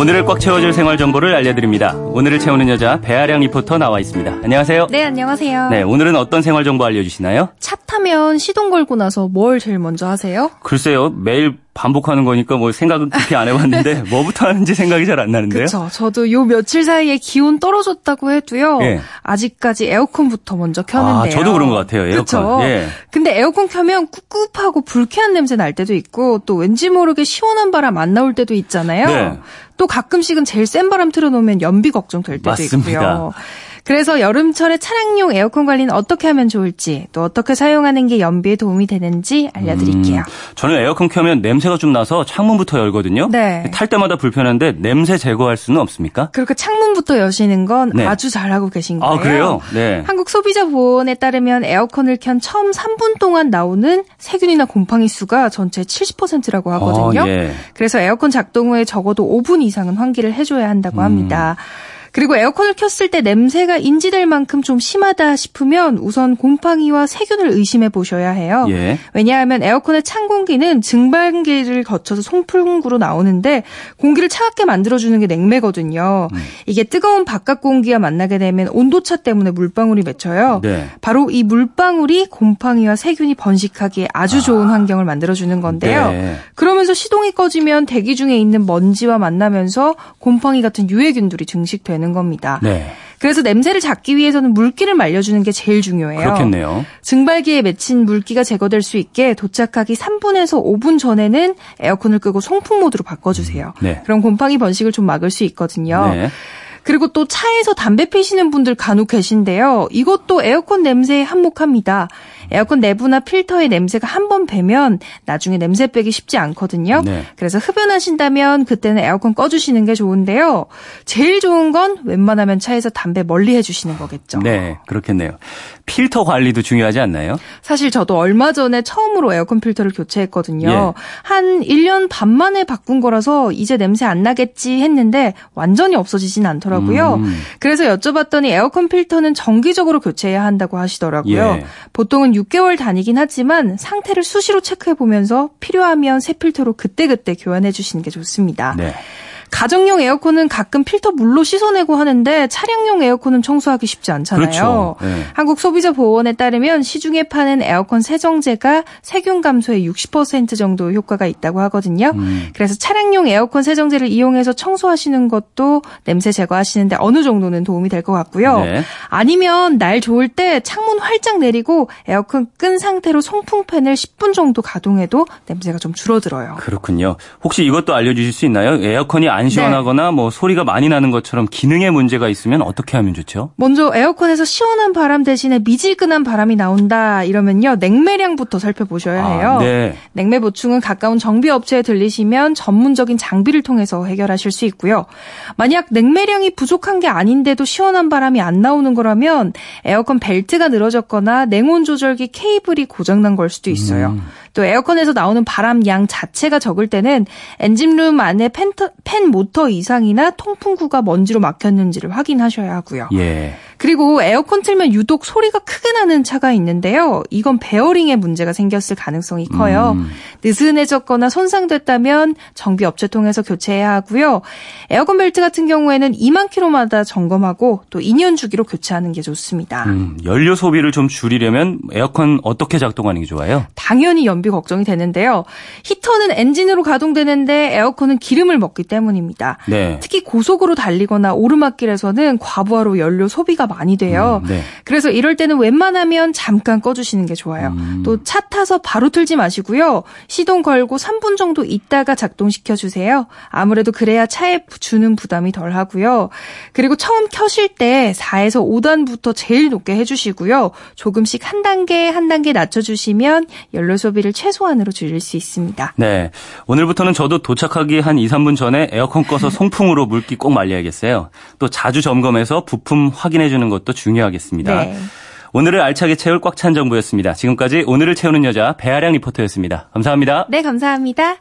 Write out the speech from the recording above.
오늘을 꽉 채워줄 생활 정보를 알려드립니다. 오늘을 채우는 여자 배아량 리포터 나와 있습니다. 안녕하세요. 네, 안녕하세요. 네, 오늘은 어떤 생활 정보 알려주시나요? 차 타면 시동 걸고 나서 뭘 제일 먼저 하세요? 글쎄요, 매일 반복하는 거니까 뭐 생각은 깊이 안 해봤는데 뭐부터 하는지 생각이 잘 안 나는데요. 그렇죠. 저도 요 며칠 사이에 기온 떨어졌다고 해도요. 예. 아직까지 에어컨부터 먼저 켜는데요. 아, 저도 그런 것 같아요. 에어컨. 그렇죠. 예. 근데 에어컨 켜면 꿉꿉하고 불쾌한 냄새 날 때도 있고 또 왠지 모르게 시원한 바람 안 나올 때도 있잖아요. 네. 또 가끔씩은 제일 센 바람 틀어놓으면 연비 걱정될 때도 맞습니다. 있고요. 그래서 여름철에 차량용 에어컨 관리는 어떻게 하면 좋을지 또 어떻게 사용하는 게 연비에 도움이 되는지 알려드릴게요. 저는 에어컨 켜면 냄새가 좀 나서 창문부터 열거든요. 네. 탈 때마다 불편한데 냄새 제거할 수는 없습니까? 그렇게 창문부터 여시는 건 네. 아주 잘하고 계신 거예요. 아, 그래요? 네. 한국소비자보호원에 따르면 에어컨을 켠 처음 3분 동안 나오는 세균이나 곰팡이 수가 전체 70%라고 하거든요. 예. 그래서 에어컨 작동 후에 적어도 5분 이상은 환기를 해줘야 한다고 합니다. 그리고 에어컨을 켰을 때 냄새가 인지될 만큼 좀 심하다 싶으면 우선 곰팡이와 세균을 의심해 보셔야 해요. 예. 왜냐하면 에어컨의 찬 공기는 증발기를 거쳐서 송풍구로 나오는데 공기를 차갑게 만들어주는 게 냉매거든요. 이게 뜨거운 바깥 공기와 만나게 되면 온도차 때문에 물방울이 맺혀요. 네. 바로 이 물방울이 곰팡이와 세균이 번식하기에 아주 좋은 환경을 만들어주는 건데요. 네. 그러면서 시동이 꺼지면 대기 중에 있는 먼지와 만나면서 곰팡이 같은 유해균들이 증식되는 겁니다. 네. 그래서 냄새를 잡기 위해서는 물기를 말려주는 게 제일 중요해요. 그렇겠네요. 증발기에 맺힌 물기가 제거될 수 있게 도착하기 3분에서 5분 전에는 에어컨을 끄고 송풍 모드로 바꿔주세요. 네. 그럼 곰팡이 번식을 좀 막을 수 있거든요. 네. 그리고 또 차에서 담배 피시는 분들 간혹 계신데요. 이것도 에어컨 냄새에 한몫합니다. 에어컨 내부나 필터의 냄새가 한 번 배면 나중에 냄새 빼기 쉽지 않거든요. 네. 그래서 흡연하신다면 그때는 에어컨 꺼주시는 게 좋은데요. 제일 좋은 건 웬만하면 차에서 담배 멀리 해주시는 거겠죠. 네, 그렇겠네요. 필터 관리도 중요하지 않나요? 사실 저도 얼마 전에 처음으로 에어컨 필터를 교체했거든요. 예. 한 1년 반 만에 바꾼 거라서 이제 냄새 안 나겠지 했는데 완전히 없어지진 않더라고요. 그래서 여쭤봤더니 에어컨 필터는 정기적으로 교체해야 한다고 하시더라고요. 예. 보통은 6개월 단위긴 하지만 상태를 수시로 체크해보면서 필요하면 새 필터로 그때그때 교환해 주시는 게 좋습니다. 네. 가정용 에어컨은 가끔 필터 물로 씻어내고 하는데 차량용 에어컨은 청소하기 쉽지 않잖아요. 그렇죠. 네. 한국소비자보호원에 따르면 시중에 파는 에어컨 세정제가 세균 감소에 60% 정도 효과가 있다고 하거든요. 그래서 차량용 에어컨 세정제를 이용해서 청소하시는 것도 냄새 제거하시는데 어느 정도는 도움이 될 것 같고요. 네. 아니면 날 좋을 때 창문 활짝 내리고 에어컨 끈 상태로 송풍팬을 10분 정도 가동해도 냄새가 좀 줄어들어요. 그렇군요. 혹시 이것도 알려주실 수 있나요? 에어컨이 안 시원하거나 네. 뭐 소리가 많이 나는 것처럼 기능에 문제가 있으면 어떻게 하면 좋죠? 먼저 에어컨에서 시원한 바람 대신에 미지근한 바람이 나온다 이러면요. 냉매량부터 살펴보셔야 해요. 네. 냉매 보충은 가까운 정비업체에 들리시면 전문적인 장비를 통해서 해결하실 수 있고요. 만약 냉매량이 부족한 게 아닌데도 시원한 바람이 안 나오는 거라면 에어컨 벨트가 늘어졌거나 냉온 조절기 케이블이 고장난 걸 수도 있어요. 또 에어컨에서 나오는 바람 양 자체가 적을 때는 엔진룸 안에 팬 모터 이상이나 통풍구가 먼지로 막혔는지를 확인하셔야 하고요. 예. 그리고 에어컨 틀면 유독 소리가 크게 나는 차가 있는데요. 이건 베어링에 문제가 생겼을 가능성이 커요. 느슨해졌거나 손상됐다면 정비업체 통해서 교체해야 하고요. 에어컨 벨트 같은 경우에는 2만 킬로마다 점검하고 또 2년 주기로 교체하는 게 좋습니다. 연료 소비를 좀 줄이려면 에어컨 어떻게 작동하는 게 좋아요? 당연히 연비 걱정이 되는데요. 히터는 엔진으로 가동되는데 에어컨은 기름을 먹기 때문입니다. 네. 특히 고속으로 달리거나 오르막길에서는 과부하로 연료 소비가 많이 돼요. 네. 그래서 이럴 때는 웬만하면 잠깐 꺼주시는 게 좋아요. 또 차 타서 바로 틀지 마시고요. 시동 걸고 3분 정도 있다가 작동시켜주세요. 아무래도 그래야 차에 주는 부담이 덜 하고요. 그리고 처음 켜실 때 4에서 5단부터 제일 높게 해주시고요. 조금씩 한 단계 낮춰주시면 연료 소비를 최소한으로 줄일 수 있습니다. 네, 오늘부터는 저도 도착하기 한 2, 3분 전에 에어컨 꺼서 송풍으로 물기 꼭 말려야겠어요. 또 자주 점검해서 부품 확인해 주는 것도 중요하겠습니다. 네. 오늘을 알차게 채울 꽉 찬 정보였습니다. 지금까지 오늘을 채우는 여자 배아량 리포터였습니다. 감사합니다. 네, 감사합니다.